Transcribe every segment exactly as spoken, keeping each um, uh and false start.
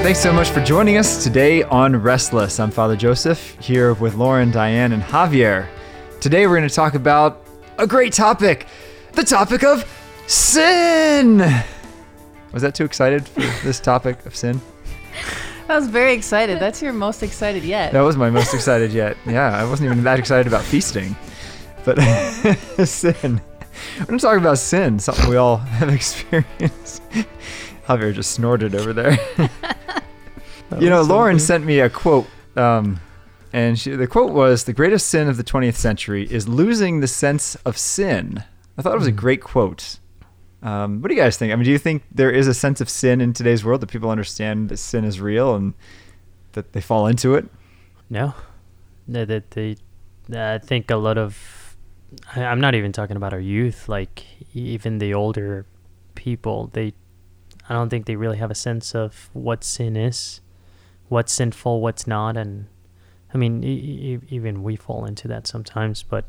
Thanks so much for joining us today on Restless. I'm Father Joseph, here with Lauren, Diane, and Javier. Today we're going to talk about a great topic, the topic of sin. Was that too excited for this topic of sin? I was very excited. That's your most excited yet. That was my most excited yet. Yeah, I wasn't even that excited about feasting, but sin. We're going to talk about sin, something we all have experienced. Javier just snorted over there. You know, Lauren sent me a quote, um, and she, the quote was, "The greatest sin of the twentieth century is losing the sense of sin." I thought it was a great quote. Um, what do you guys think? I mean, do you think there is a sense of sin in today's world that people understand that sin is real and that they fall into it? No, no that they. I think a lot of. I'm not even talking about our youth. Like even the older people, they. I don't think they really have a sense of what sin is, what's sinful, what's not. And I mean, e- e- even we fall into that sometimes, but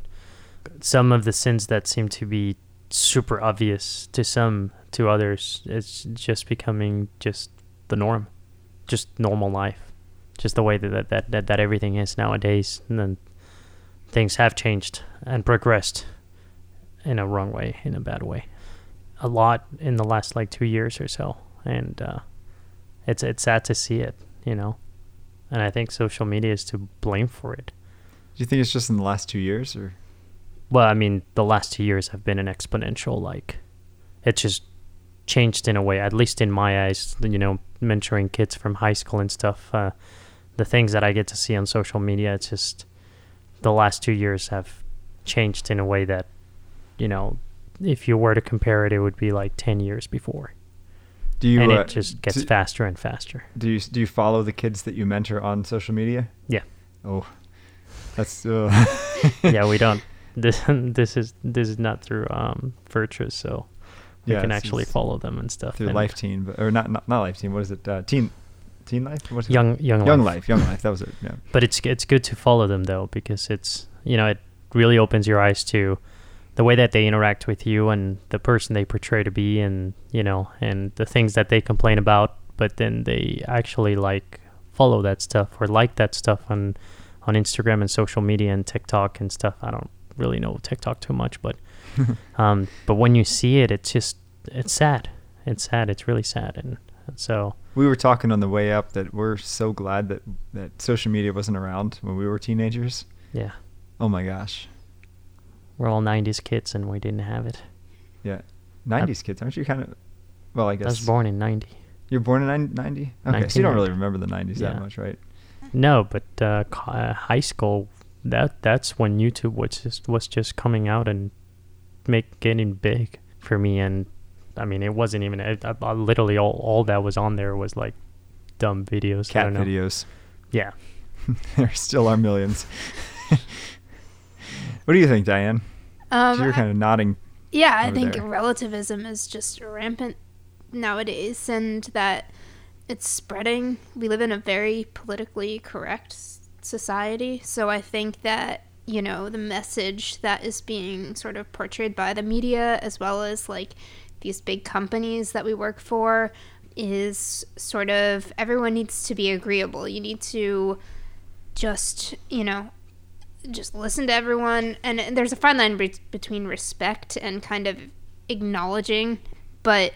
some of the sins that seem to be super obvious to some, to others, it's just becoming just the norm, just normal life, just the way that, that, that, that everything is nowadays. And then things have changed and progressed in a wrong way, in a bad way. A lot in the last like two years or so, and uh it's it's sad to see it, you know. And I think social media is to blame for it. Do you think it's just in the last two years? Or well, I mean, the last two years have been an exponential, like it just changed in a way, at least in my eyes, you know, mentoring kids from high school and stuff, uh the things that I get to see on social media, it's just the last two years have changed in a way that, you know, if you were to compare it, it would be like ten years before. Do you? And it uh, just gets do, faster and faster. Do you do you follow the kids that you mentor on social media? Yeah. Oh, that's. Uh. Yeah, we don't. This this is this is not through um Virtus, so we yeah, can actually follow them and stuff. Through and Life Teen, but, or not, not not Life Teen. What is it? Uh, teen, Teen Life. What's young it? young young life. life young life. That was it. Yeah. But it's it's good to follow them though, because it's, you know, it really opens your eyes to the way that they interact with you and the person they portray to be, and, you know, and the things that they complain about, but then they actually like follow that stuff or like that stuff on, on Instagram and social media and TikTok and stuff. I don't really know TikTok too much, but, um, but when you see it, it's just, it's sad. It's sad. It's really sad. And, and so we were talking on the way up that we're so glad that, that social media wasn't around when we were teenagers. Yeah. Oh my gosh. We're all nineties kids, and we didn't have it. Yeah. nineties kids, aren't you kind of... Well, I guess... I was born in ninety. You were born in ninety? Okay, so you don't really remember the nineties yeah. that much, right? No, but uh, high school, that that's when YouTube was just, was just coming out and make getting big for me. And, I mean, it wasn't even... I, I, literally, all, all that was on there was, like, dumb videos. Cat I don't videos. Know. Yeah. There still are millions. What do you think, Diane? Um, you're kind of nodding. Yeah, I think there. Relativism is just rampant nowadays, and that it's spreading. We live in a very politically correct society, so I think that, you know, the message that is being sort of portrayed by the media, as well as like these big companies that we work for, is sort of everyone needs to be agreeable. You need to just, you know, just listen to everyone, and there's a fine line be- between respect and kind of acknowledging, but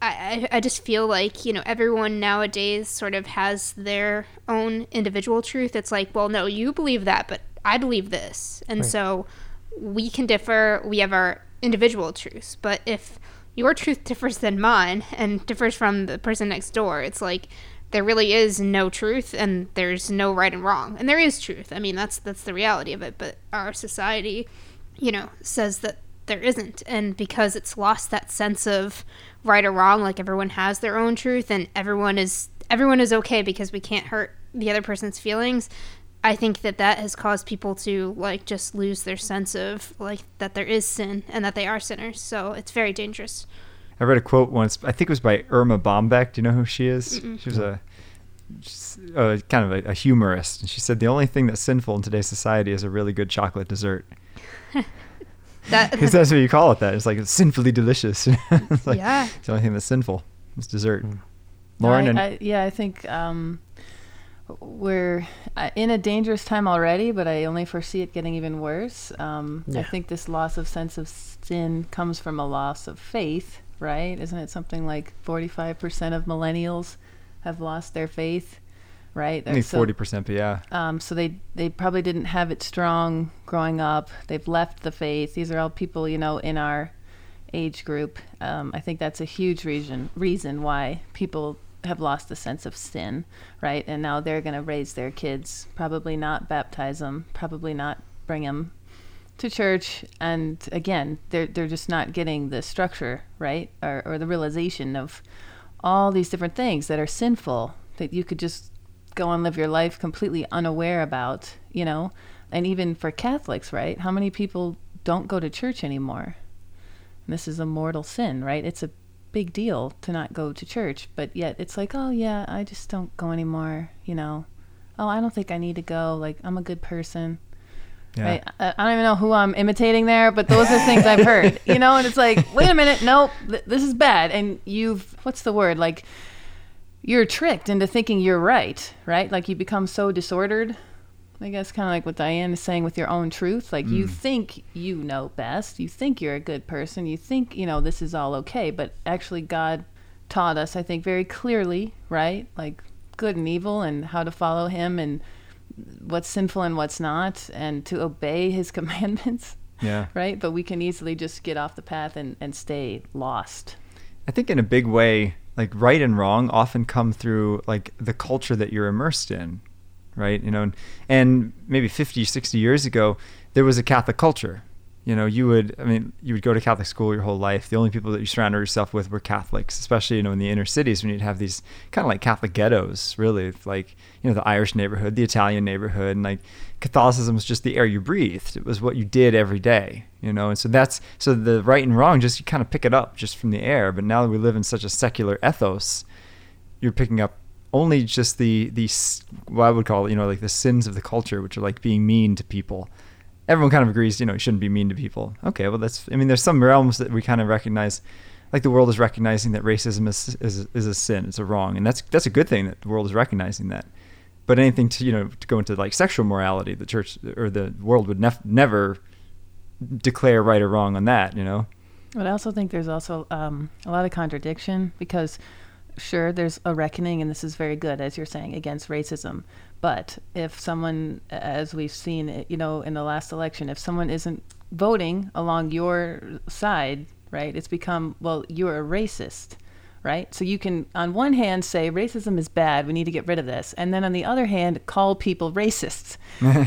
I, I I just feel like, you know, everyone nowadays sort of has their own individual truth. It's like, well, no, you believe that, but I believe this, and right. So we can differ, we have our individual truths, but if your truth differs than mine and differs from the person next door, it's like there really is no truth, and there's no right and wrong. And there is truth. I mean, that's that's the reality of it. But our society, you know, says that there isn't. And because it's lost that sense of right or wrong, like everyone has their own truth, and everyone is everyone is okay because we can't hurt the other person's feelings, I think that that has caused people to, like, just lose their sense of, like, that there is sin and that they are sinners. So it's very dangerous. I read a quote once, I think it was by Irma Bombeck. Do you know who she is? Mm-mm. She was a, a kind of a, a humorist. And she said, the only thing that's sinful in today's society is a really good chocolate dessert. Because that, that's what you call it, that. It's like, it's sinfully delicious. It's like, yeah. It's the only thing that's sinful. It's dessert. Mm. Lauren? No, I, and I, yeah, I think um, we're in a dangerous time already, but I only foresee it getting even worse. Um, yeah. I think this loss of sense of sin comes from a loss of faith, right? Isn't it something like forty-five percent of millennials have lost their faith, right? They're, I think so, forty percent, but yeah. Um, so they, they probably didn't have it strong growing up. They've left the faith. These are all people, you know, in our age group. Um, I think that's a huge reason reason why people have lost the sense of sin, right? And now they're going to raise their kids, probably not baptize them, probably not bring them to church, and again, they're they're just not getting the structure, right, or, or the realization of all these different things that are sinful that you could just go and live your life completely unaware about, you know. And even for Catholics, right? How many people don't go to church anymore? And this is a mortal sin, right? It's a big deal to not go to church, but yet it's like, oh yeah, I just don't go anymore, you know. Oh, I don't think I need to go. Like, I'm a good person. Yeah. Right? I, I don't even know who I'm imitating there, but those are things I've heard, you know. And it's like, wait a minute, nope, th- this is bad. And you've, what's the word? Like, you're tricked into thinking you're right, right? Like, you become so disordered. I guess kind of like what Diane is saying with your own truth. Like, mm. you think you know best. You think you're a good person. You think, you know, this is all okay. But actually, God taught us, I think, very clearly, right? Like, good and evil and how to follow him and what's sinful and what's not, and to obey his commandments. Yeah. Right? But we can easily just get off the path and, and stay lost. I think in a big way, like, right and wrong often come through, like, the culture that you're immersed in. Right, you know, and, and maybe fifty, sixty years ago, there was a Catholic culture. You know, you would, I mean, you would go to Catholic school your whole life. The only people that you surrounded yourself with were Catholics, especially, you know, in the inner cities when you'd have these kind of like Catholic ghettos, really, like, you know, the Irish neighborhood, the Italian neighborhood, and like Catholicism was just the air you breathed. It was what you did every day, you know, and so that's, so the right and wrong, just you kind of pick it up just from the air. But now that we live in such a secular ethos, you're picking up only just the, the what I would call, you know, like the sins of the culture, which are like being mean to people. Everyone kind of agrees, you know, you shouldn't be mean to people. Okay, well, that's, I mean, there's some realms that we kind of recognize, like the world is recognizing that racism is is, is a sin, it's a wrong. And that's that's a good thing that the world is recognizing that. But anything to, you know, to go into like sexual morality, the church or the world would nef- never declare right or wrong on that, you know. But I also think there's also um, a lot of contradiction because, sure, there's a reckoning, and this is very good, as you're saying, against racism. But if someone, as we've seen, you know, in the last election, if someone isn't voting along your side, right, it's become, well, you're a racist, right? So you can, on one hand, say racism is bad, we need to get rid of this. And then on the other hand, call people racists,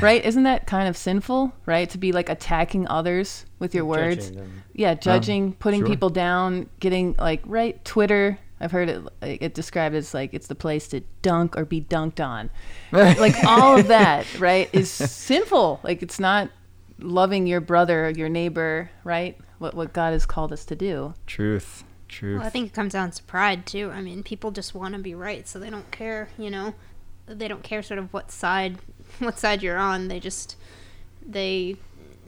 right? Isn't that kind of sinful, right? To be like attacking others with your words. Judging them. Yeah, judging, um, putting sure. people down, getting like, right, Twitter, I've heard it it described as like it's the place to dunk or be dunked on. Like all of that, right, is sinful. Like it's not loving your brother or your neighbor, right? What what God has called us to do. Truth. Truth. Well, I think it comes down to pride too. I mean, people just want to be right, so they don't care, you know. They don't care sort of what side what side you're on. They just they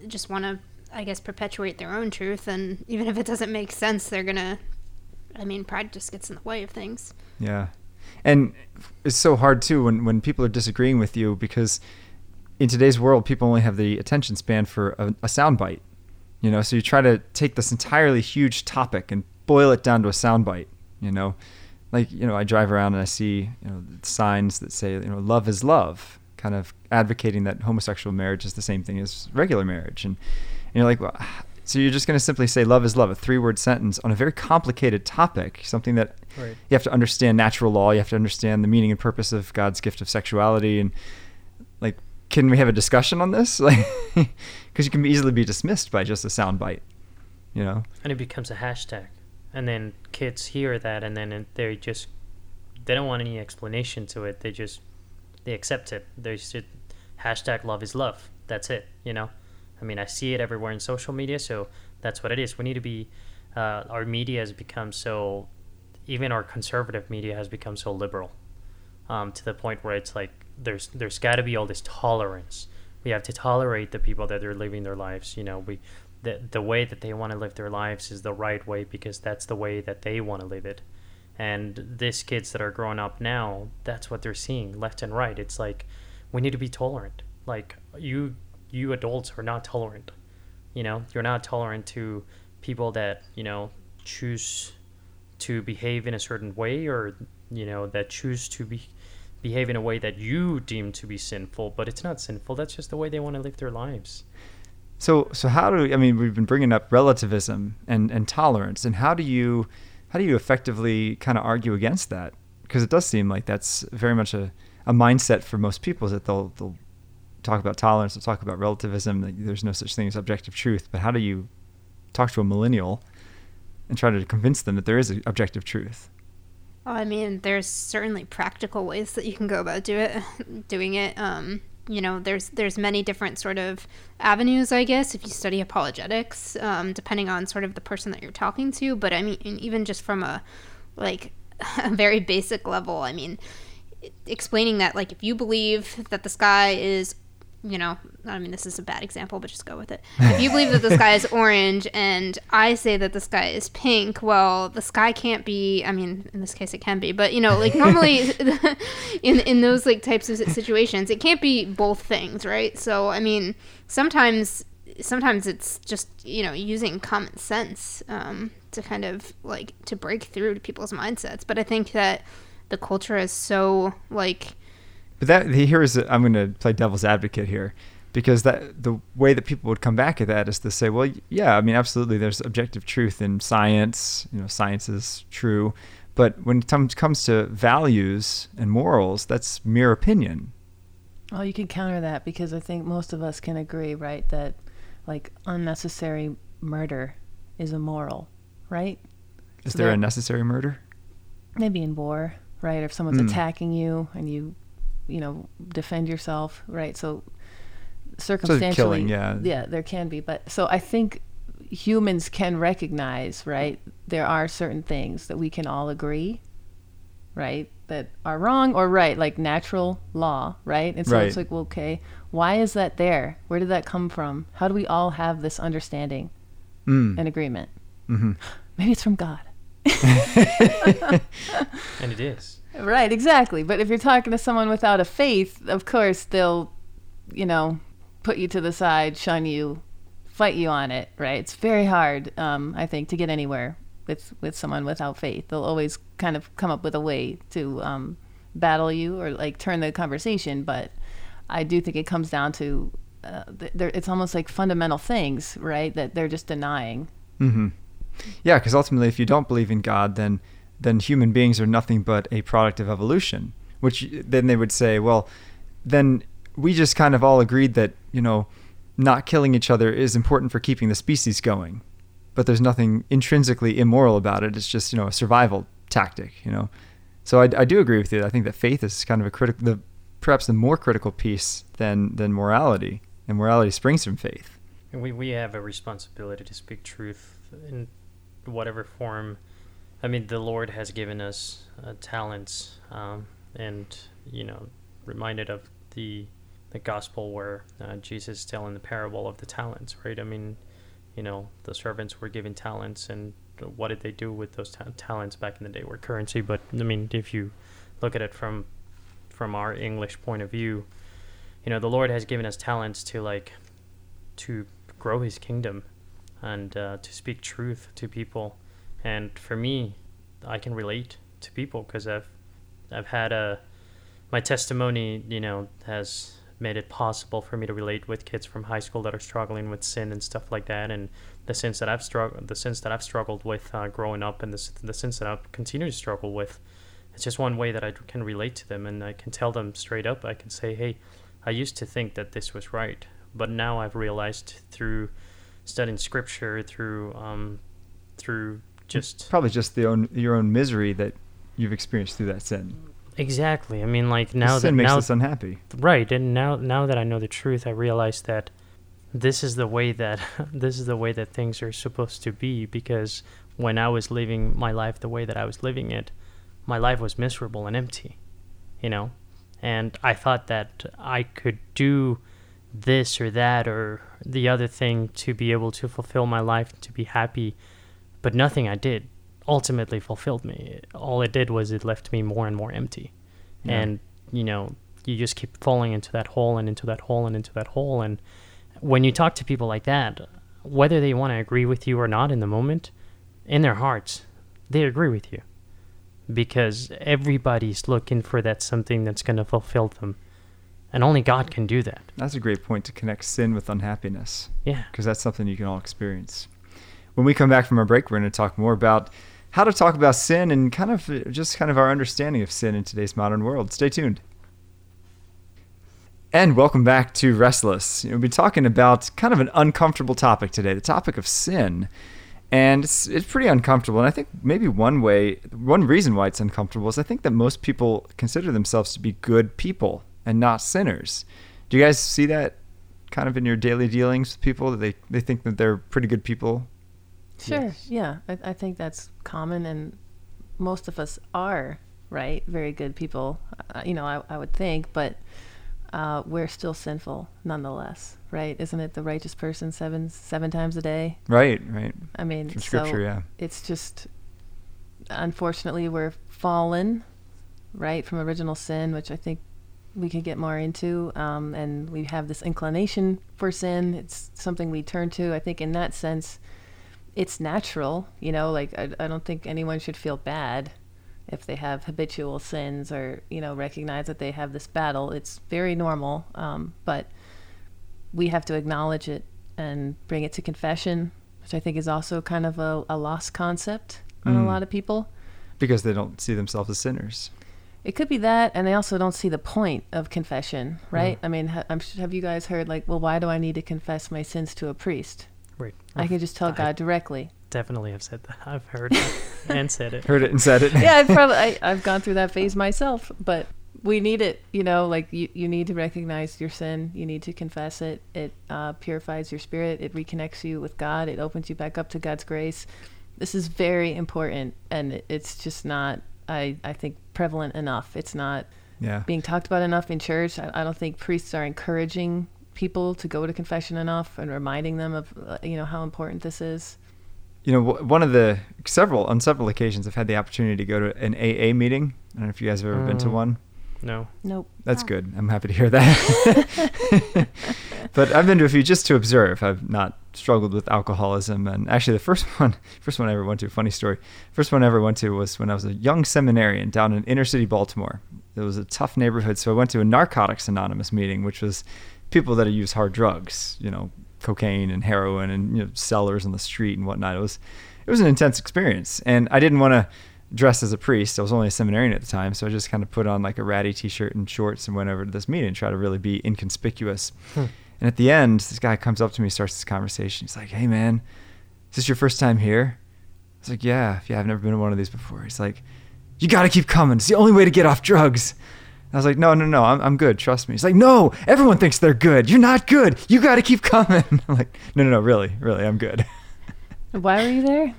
just want to, I guess, perpetuate their own truth, and even if it doesn't make sense, they're going to, I mean, pride just gets in the way of things. Yeah. And it's so hard, too, when, when people are disagreeing with you, because in today's world, people only have the attention span for a, a soundbite. You know, so you try to take this entirely huge topic and boil it down to a soundbite, you know. Like, you know, I drive around and I see, you know, signs that say, you know, love is love, kind of advocating that homosexual marriage is the same thing as regular marriage. And, and you're like, well... So you're just going to simply say love is love, a three-word sentence on a very complicated topic, something that right. you have to understand natural law, you have to understand the meaning and purpose of God's gift of sexuality. And like, can we have a discussion on this? Like, because you can easily be dismissed by just a soundbite, you know? And it becomes a hashtag. And then kids hear that, and then they just, they don't want any explanation to it. They just, they accept it. They just, hashtag love is love. That's it, you know? I mean, I see it everywhere in social media, so that's what it is. We need to be uh, our media has become so, even our conservative media has become so liberal, um, to the point where it's like there's there's got to be all this tolerance. We have to tolerate the people that are living their lives. You know, we the the way that they want to live their lives is the right way because that's the way that they want to live it. And these kids that are growing up now, that's what they're seeing left and right. It's like, we need to be tolerant. Like, you you adults are not tolerant. You know, you're not tolerant to people that, you know, choose to behave in a certain way, or, you know, that choose to be behave in a way that you deem to be sinful, but it's not sinful. That's just the way they want to live their lives. So, so how do I mean, we've been bringing up relativism and, and tolerance, and how do you how do you effectively kind of argue against that? Because it does seem like that's very much a, a mindset for most people, that they'll they'll talk about tolerance, they'll talk about relativism, that there's no such thing as objective truth. But how do you talk to a millennial and try to convince them that there is objective truth? Oh, I mean, there's certainly practical ways that you can go about do it, doing it. Um, you know, there's there's many different sort of avenues, I guess, if you study apologetics, um, depending on sort of the person that you're talking to. But I mean, even just from a, like, a very basic level, I mean, explaining that, like, if you believe that the sky is, you know, I mean, this is a bad example, but just go with it. If you believe that the sky is orange and I say that the sky is pink, well, the sky can't be, I mean, in this case it can be, but, you know, like, normally in in those, like, types of situations, it can't be both things, right? So, I mean, sometimes sometimes it's just, you know, using common sense um, to kind of, like, to break through to people's mindsets. But I think that the culture is so, like... But that here is, I'm going to play devil's advocate here, because that the way that people would come back at that is to say, well, yeah, I mean, absolutely, there's objective truth in science. You know, science is true, but when it comes to values and morals, that's mere opinion. Well, you can counter that, because I think most of us can agree, right, that, like, unnecessary murder is immoral, right? Is so there that, a necessary murder? Maybe in war, right? Or if someone's mm. attacking you and you. you know, defend yourself, right? So circumstantially, so killing, yeah. yeah, there can be. But so I think humans can recognize, right, there are certain things that we can all agree, right, that are wrong or right, like natural law, right? And so right. It's like, well, okay, why is that there? Where did that come from? How do we all have this understanding mm. and agreement? Mm-hmm. Maybe it's from God. And it is. Right, exactly. But if you're talking to someone without a faith, of course, they'll, you know, put you to the side, shun you, fight you on it, right? It's very hard, um, I think, to get anywhere with, with someone without faith. They'll always kind of come up with a way to um, battle you or, like, turn the conversation. But I do think it comes down to, uh, it's almost like fundamental things, right, that they're just denying. Mm-hmm. Yeah, because ultimately, if you don't believe in God, then... then human beings are nothing but a product of evolution, which then they would say, well, then we just kind of all agreed that, you know, not killing each other is important for keeping the species going, but there's nothing intrinsically immoral about it. It's just, you know, a survival tactic, you know? So I, I do agree with you. I think that faith is kind of a critical, the, perhaps the more critical piece than, than morality, and morality springs from faith. And we, we have a responsibility to speak truth in whatever form. I mean, the Lord has given us uh, talents, um, and, you know, reminded of the the gospel where uh, Jesus is telling the parable of the talents, right? I mean, you know, the servants were given talents, and what did they do with those ta- talents? Back in the day were currency, but, I mean, if you look at it from from our English point of view, you know, the Lord has given us talents to, like, to grow his kingdom and uh, to speak truth to people. And for me, I can relate to people because I've, I've had a, my testimony, you know, has made it possible for me to relate with kids from high school that are struggling with sin and stuff like that, and the sins that I've struggled, the sins that I've struggled with uh, growing up, and the the sins that I've continued to struggle with. It's just one way that I can relate to them, and I can tell them straight up. I can say, hey, I used to think that this was right, but now I've realized through studying scripture, through um, through Just probably just the own your own misery that you've experienced through that sin. Exactly. I mean, like, now sin that makes now, us unhappy, right? And now, now that I know the truth, I realize that this is the way that this is the way that things are supposed to be, because when I was living my life the way that I was living it, my life was miserable and empty, you know? And I thought that I could do this or that or the other thing to be able to fulfill my life, to be happy, but nothing I did ultimately fulfilled me. All it did was it left me more and more empty. Yeah. And, you know, you just keep falling into that hole and into that hole and into that hole. And when you talk to people like that, whether they want to agree with you or not in the moment, in their hearts, they agree with you, because everybody's looking for that something that's going to fulfill them. And only God can do that. That's a great point, to connect sin with unhappiness. Yeah. Because that's something you can all experience. When we come back from our break, we're going to talk more about how to talk about sin and kind of just kind of our understanding of sin in today's modern world. Stay tuned. And welcome back to Restless. We'll be talking about kind of an uncomfortable topic today, the topic of sin. And it's, it's pretty uncomfortable. And I think maybe one way, one reason why it's uncomfortable is I think that most people consider themselves to be good people and not sinners. Do you guys see that kind of in your daily dealings with people, that they, they think that they're pretty good people? Sure, yes. yeah. I, I think that's common, and most of us are, right? Very good people, uh, you know, I, I would think, but... Uh, we're still sinful nonetheless, right? Isn't it the righteous person seven seven times a day? Right, right. I mean, from scripture, so yeah. It's just, unfortunately, we're fallen, right, from original sin, which I think we could get more into. Um, and we have this inclination for sin. It's something we turn to. I think in that sense, it's natural, you know, like I, I don't think anyone should feel bad if they have habitual sins, or, you know, recognize that they have this battle. It's very normal, um, but we have to acknowledge it and bring it to confession, which I think is also kind of a, a lost concept on mm. a lot of people. Because they don't see themselves as sinners. It could be that, and they also don't see the point of confession, right? Mm. I mean, ha- I'm, have you guys heard, like, well, why do I need to confess my sins to a priest? Right. I can just tell I- God directly. Definitely have said that. I've heard it and said it. Heard it and said it. Yeah, I've probably I, I've gone through that phase myself. But we need it, you know. Like you, you need to recognize your sin. You need to confess it. It uh, purifies your spirit. It reconnects you with God. It opens you back up to God's grace. This is very important, and it, it's just not. I I think prevalent enough. It's not yeah. being talked about enough in church. I, I don't think priests are encouraging people to go to confession enough and reminding them of uh, you know how important this is. You know, one of the several on several occasions I've had the opportunity to go to an A A meeting. I don't know if you guys have ever mm. been to one. No. Nope. That's ah. good. I'm happy to hear that. But I've been to a few just to observe. I've not struggled with alcoholism. And actually, the first one, first one I ever went to, funny story. First one I ever went to was when I was a young seminarian down in inner city Baltimore. It was a tough neighborhood, so I went to a Narcotics Anonymous meeting, which was people that use hard drugs. You know, cocaine and heroin and, you know, sellers on the street and whatnot. It was, it was an intense experience, and I didn't want to dress as a priest. I was only a seminarian at the time, so I just kind of put on like a ratty t-shirt and shorts and went over to this meeting and try to really be inconspicuous. Hmm. And at the end, this guy comes up to me, starts this conversation. He's like, "Hey man, is this your first time here?" I was like, "Yeah, yeah, I've never been to one of these before." He's like, "You got to keep coming. It's the only way to get off drugs." I was like, no, no, no, I'm I'm good. Trust me. He's like, "No, everyone thinks they're good. You're not good. You got to keep coming." I'm like, no, no, no, really, really, I'm good. Why were you there?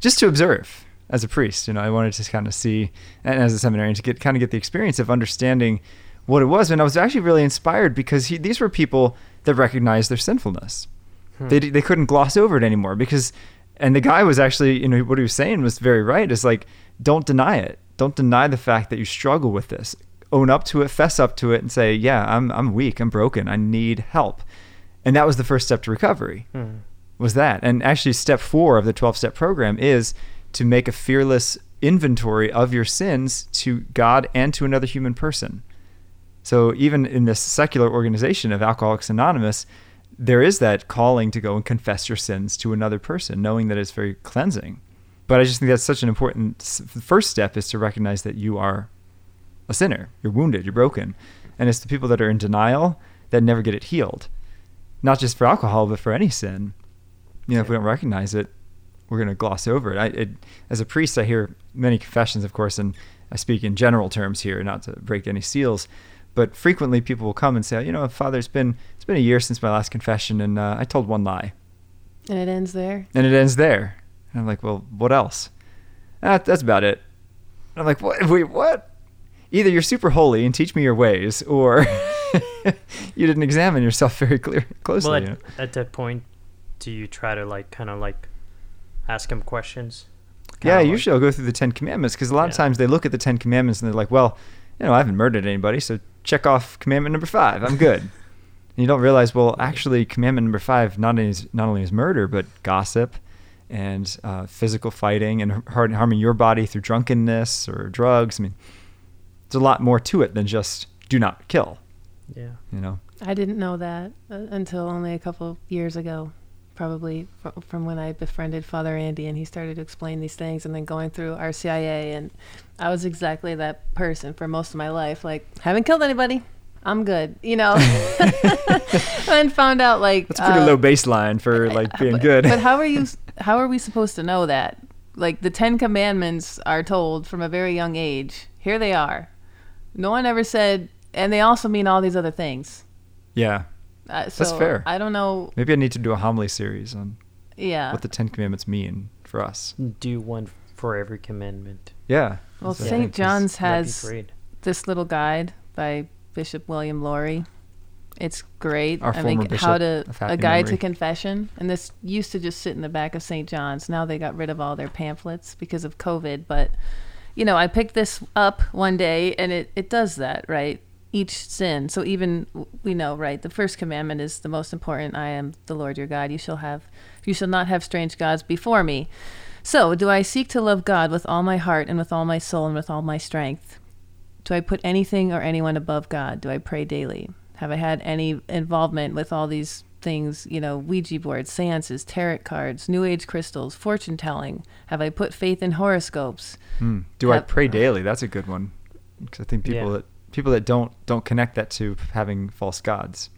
Just to observe as a priest. You know, I wanted to kind of see, and as a seminarian, to get kind of get the experience of understanding what it was. And I was actually really inspired because he, these were people that recognized their sinfulness. Hmm. They they couldn't gloss over it anymore because, and the guy was actually, you know, what he was saying was very right. It's like, don't deny it. Don't deny the fact that you struggle with this. Own up to it, fess up to it, and say, yeah, I'm I'm weak, I'm broken, I need help. And that was the first step to recovery, mm. was that. And actually step four of the twelve-step program is to make a fearless inventory of your sins to God and to another human person. So even in this secular organization of Alcoholics Anonymous, there is that calling to go and confess your sins to another person, knowing that it's very cleansing. But I just think that's such an important first step, is to recognize that you are a sinner. You're wounded, you're broken. And it's the people that are in denial that never get it healed. Not just for alcohol, but for any sin. You know, yeah. If we don't recognize it, we're going to gloss over it. I, it. As a priest, I hear many confessions, of course, and I speak in general terms here, not to break any seals, but frequently people will come and say, you know, Father, it's been, it's been a year since my last confession, and uh, I told one lie. And it ends there? And it ends there. And I'm like, well, what else? Ah, that's about it. And I'm like, what? Wait, what? Either you're super holy and teach me your ways, or you didn't examine yourself very clear, closely. Well, at, you know? At that point, do you try to like kind of like ask him questions? Kinda yeah, like, usually I'll go through the Ten Commandments, because a lot yeah. of times they look at the Ten Commandments and they're like, well, you know, I haven't murdered anybody, so check off commandment number five. I'm good. And you don't realize, well, actually, commandment number five not only is, not only is murder, but gossip and uh, physical fighting and har- harming your body through drunkenness or drugs. I mean, there's a lot more to it than just do not kill. Yeah. You know? I didn't know that until only a couple years ago, probably from when I befriended Father Andy, and he started to explain these things, and then going through R C I A, and I was exactly that person for most of my life, like, haven't killed anybody, I'm good, you know. And found out, like, that's a pretty uh, low baseline for like being but, good. But how are you how are we supposed to know that? Like, the Ten Commandments are told from a very young age. Here they are. No one ever said, and they also mean all these other things. Yeah. Uh, so that's fair. I don't know. Maybe I need to do a homily series on yeah. what the Ten Commandments mean for us. Do one for every commandment. Yeah. Well, so Saint John's has this little guide by Bishop William Laurie. It's great. Our I former think Bishop how to a guide memory. To confession, and this used to just sit in the back of Saint John's. Now they got rid of all their pamphlets because of COVID. But you know, I picked this up one day, and it it does that, right? Each sin. So even we know, right? The first commandment is the most important. I am the Lord your God. You shall have, you shall not have strange gods before me. So do I seek to love God with all my heart and with all my soul and with all my strength? Do I put anything or anyone above God? Do I pray daily? Have I had any involvement with all these things, you know, Ouija boards, seances, tarot cards, New Age crystals, fortune telling? Have I put faith in horoscopes? Mm. Do have, I pray daily? That's a good one. Because I think people yeah. that people that don't don't connect that to having false gods,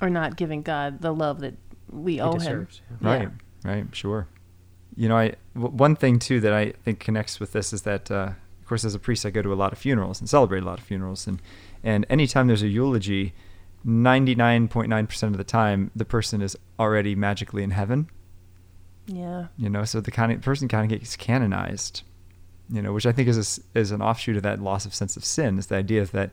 or not giving God the love that we he owe deserves, him. Yeah. Right, yeah. right, sure. You know, I w- one thing too that I think connects with this is that, uh, of course, as a priest, I go to a lot of funerals and celebrate a lot of funerals, and and anytime there's a eulogy, ninety-nine point nine percent of the time the person is already magically in heaven. Yeah. You know, so the kind of person kind of gets canonized. You know, which I think is a, is an offshoot of that loss of sense of sin. Is the idea that,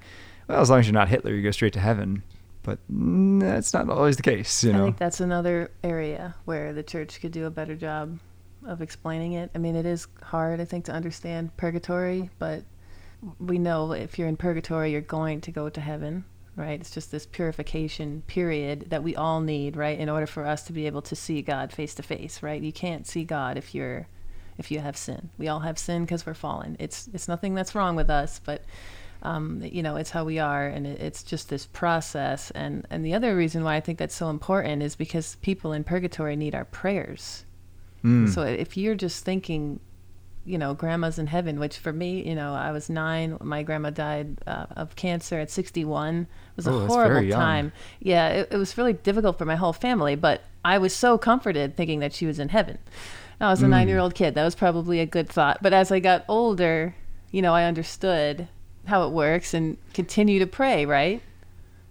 well, as long as you're not Hitler, you go straight to heaven. But mm, that's not always the case. You know, I think that's another area where the church could do a better job of explaining it. I mean, it is hard, I think, to understand purgatory, but we know if you're in purgatory, you're going to go to heaven, right? It's just this purification period that we all need, right, in order for us to be able to see God face to face, right? You can't see God if you're if you have sin. We all have sin because we're fallen. It's it's nothing that's wrong with us, but um, you know, it's how we are, and it, it's just this process. And, and the other reason why I think that's so important is because people in purgatory need our prayers. Mm. So if you're just thinking, you know, grandma's in heaven, which for me, you know, I was nine. My grandma died uh, of cancer at sixty-one. It was oh, a horrible time. Yeah, it, it was really difficult for my whole family, but I was so comforted thinking that she was in heaven. I was a mm. nine-year-old kid. That was probably a good thought. But as I got older, you know, I understood how it works and continue to pray, right?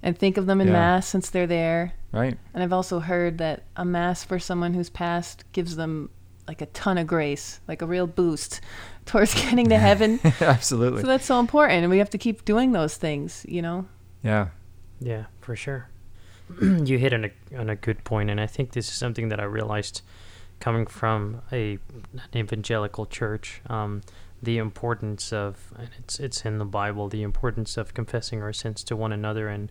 And think of them in yeah. Mass since they're there. Right. And I've also heard that a Mass for someone who's passed gives them like a ton of grace, like a real boost towards getting to heaven. Absolutely. So that's so important. And we have to keep doing those things, you know? Yeah. Yeah, for sure. You hit on a, on a good point. And I think this is something that I realized coming from a an evangelical church, um, the importance of, and it's it's in the Bible, the importance of confessing our sins to one another. And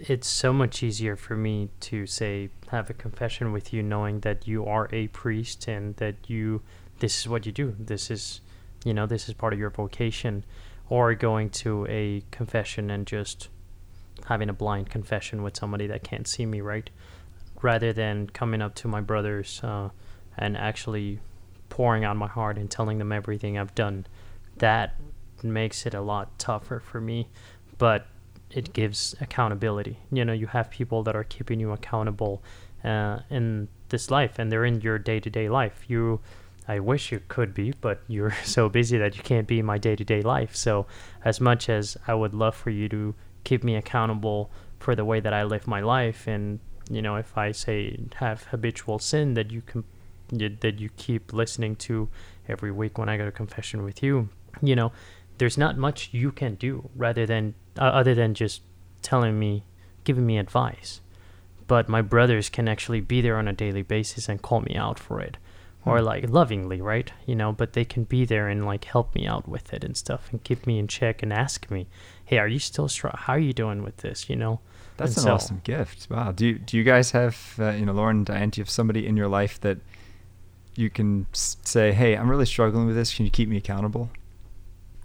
it's so much easier for me to say, have a confession with you, knowing that you are a priest and that you, this is what you do. This is, you know, this is part of your vocation, or going to a confession and just having a blind confession with somebody that can't see me, right? Rather than coming up to my brothers, uh, and actually pouring out my heart and telling them everything I've done. That makes it a lot tougher for me, but it gives accountability. You know, you have people that are keeping you accountable uh, in this life, and they're in your day-to-day life. You, I wish you could be, but you're so busy that you can't be in my day-to-day life. So as much as I would love for you to keep me accountable for the way that I live my life, and, you know, if I say have habitual sin, that you can you, that you keep listening to every week when I go to confession with you, you know, there's not much you can do rather than uh, other than just telling me, giving me advice. But my brothers can actually be there on a daily basis and call me out for it, or like lovingly, right? You know, but they can be there and like help me out with it and stuff and keep me in check and ask me, hey, are you still strong? How are you doing with this? You know, that's and an so, awesome gift. Wow. Do you, do you guys have, uh, you know, Lauren, Diane, do you have somebody in your life that you can say, hey, I'm really struggling with this. Can you keep me accountable?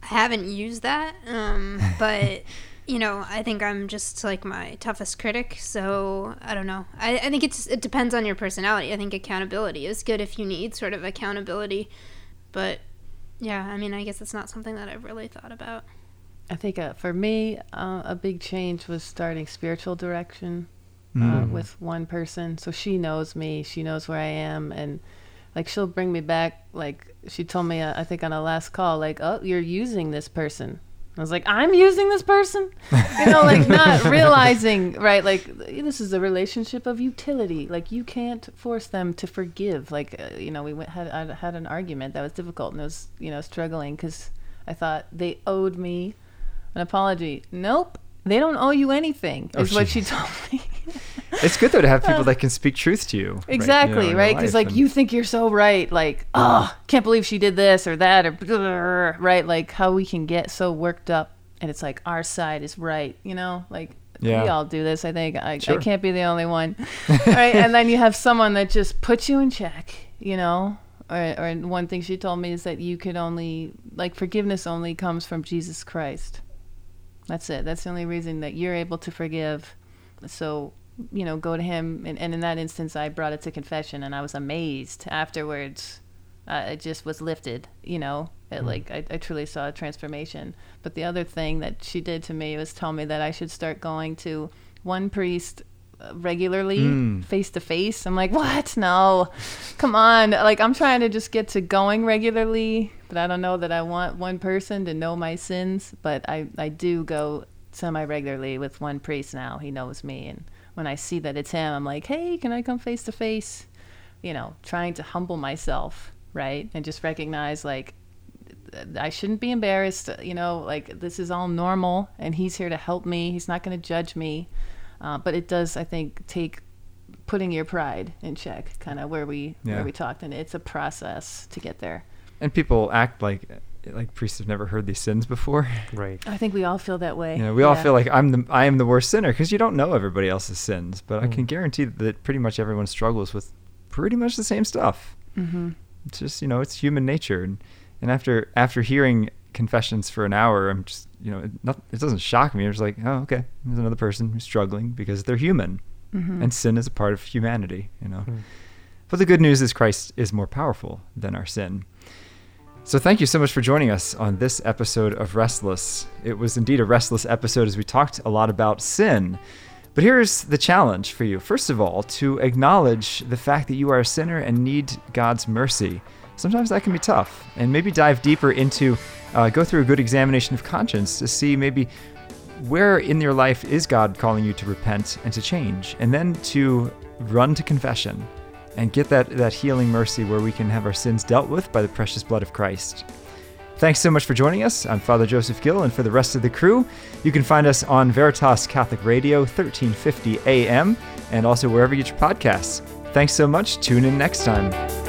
I haven't used that, um, but... You know, I think I'm just like my toughest critic, so I don't know. I, I think it's it depends on your personality. I think accountability is good if you need sort of accountability. But, yeah, I mean, I guess it's not something that I've really thought about. I think uh, for me, uh, a big change was starting spiritual direction uh, mm. with one person. So she knows me. She knows where I am. And, like, she'll bring me back. Like, she told me, uh, I think on our last call, like, oh, you're using this person. I was like, I'm using this person? You know, like not realizing, right? Like, this is a relationship of utility. Like, you can't force them to forgive. Like, uh, you know, we went, had I had an argument that was difficult and I was, you know, struggling because I thought they owed me an apology. Nope. They don't owe you anything is oh, what she told me. It's good, though, to have people that can speak truth to you. Exactly, right? Because, right? like, and... you think you're so right. Like, oh, can't believe she did this or that or, right? Like, how we can get so worked up and it's like our side is right, you know? Like, yeah. We all do this, I think. I, sure. I can't be the only one. Right? And then you have someone that just puts you in check, you know? Or, or one thing she told me is that you could only, like, forgiveness only comes from Jesus Christ. That's it. That's the only reason that you're able to forgive. So, you know, go to him. And, and in that instance, I brought it to confession and I was amazed afterwards. Uh, it just was lifted, you know, it, mm-hmm. like I, I truly saw a transformation. But the other thing that she did to me was tell me that I should start going to one priest regularly, face to face. I'm like, what? No, come on. Like, I'm trying to just get to going regularly, but I don't know that I want one person to know my sins, but I, I do go semi-regularly with one priest now. He knows me. And when I see that it's him, I'm like, hey, can I come face to face? You know, trying to humble myself, right? And just recognize, like, I shouldn't be embarrassed. You know, like, this is all normal and he's here to help me. He's not going to judge me. Uh, but it does, I think, take putting your pride in check, kind of where we yeah. where we talked, and it's a process to get there. And people act like like priests have never heard these sins before. Right. I think we all feel that way. You know, we yeah. all feel like I'm the I am the worst sinner because you don't know everybody else's sins, but mm. I can guarantee that pretty much everyone struggles with pretty much the same stuff. Mm-hmm. It's just, you know, it's human nature, and and after after hearing confessions for an hour, I'm just, you know, it, not, it doesn't shock me. I'm just like, oh, okay, there's another person who's struggling because they're human, mm-hmm. and sin is a part of humanity, you know. Mm. But the good news is Christ is more powerful than our sin. So thank you so much for joining us on this episode of Restless. It was indeed a restless episode as we talked a lot about sin. But here's the challenge for you. First of all, to acknowledge the fact that you are a sinner and need God's mercy. Sometimes that can be tough, and maybe dive deeper into, uh, go through a good examination of conscience to see maybe where in your life is God calling you to repent and to change, and then to run to confession and get that, that healing mercy where we can have our sins dealt with by the precious blood of Christ. Thanks so much for joining us. I'm Father Joseph Gill, and for the rest of the crew, you can find us on Veritas Catholic Radio, thirteen fifty A M, and also wherever you get your podcasts. Thanks so much. Tune in next time.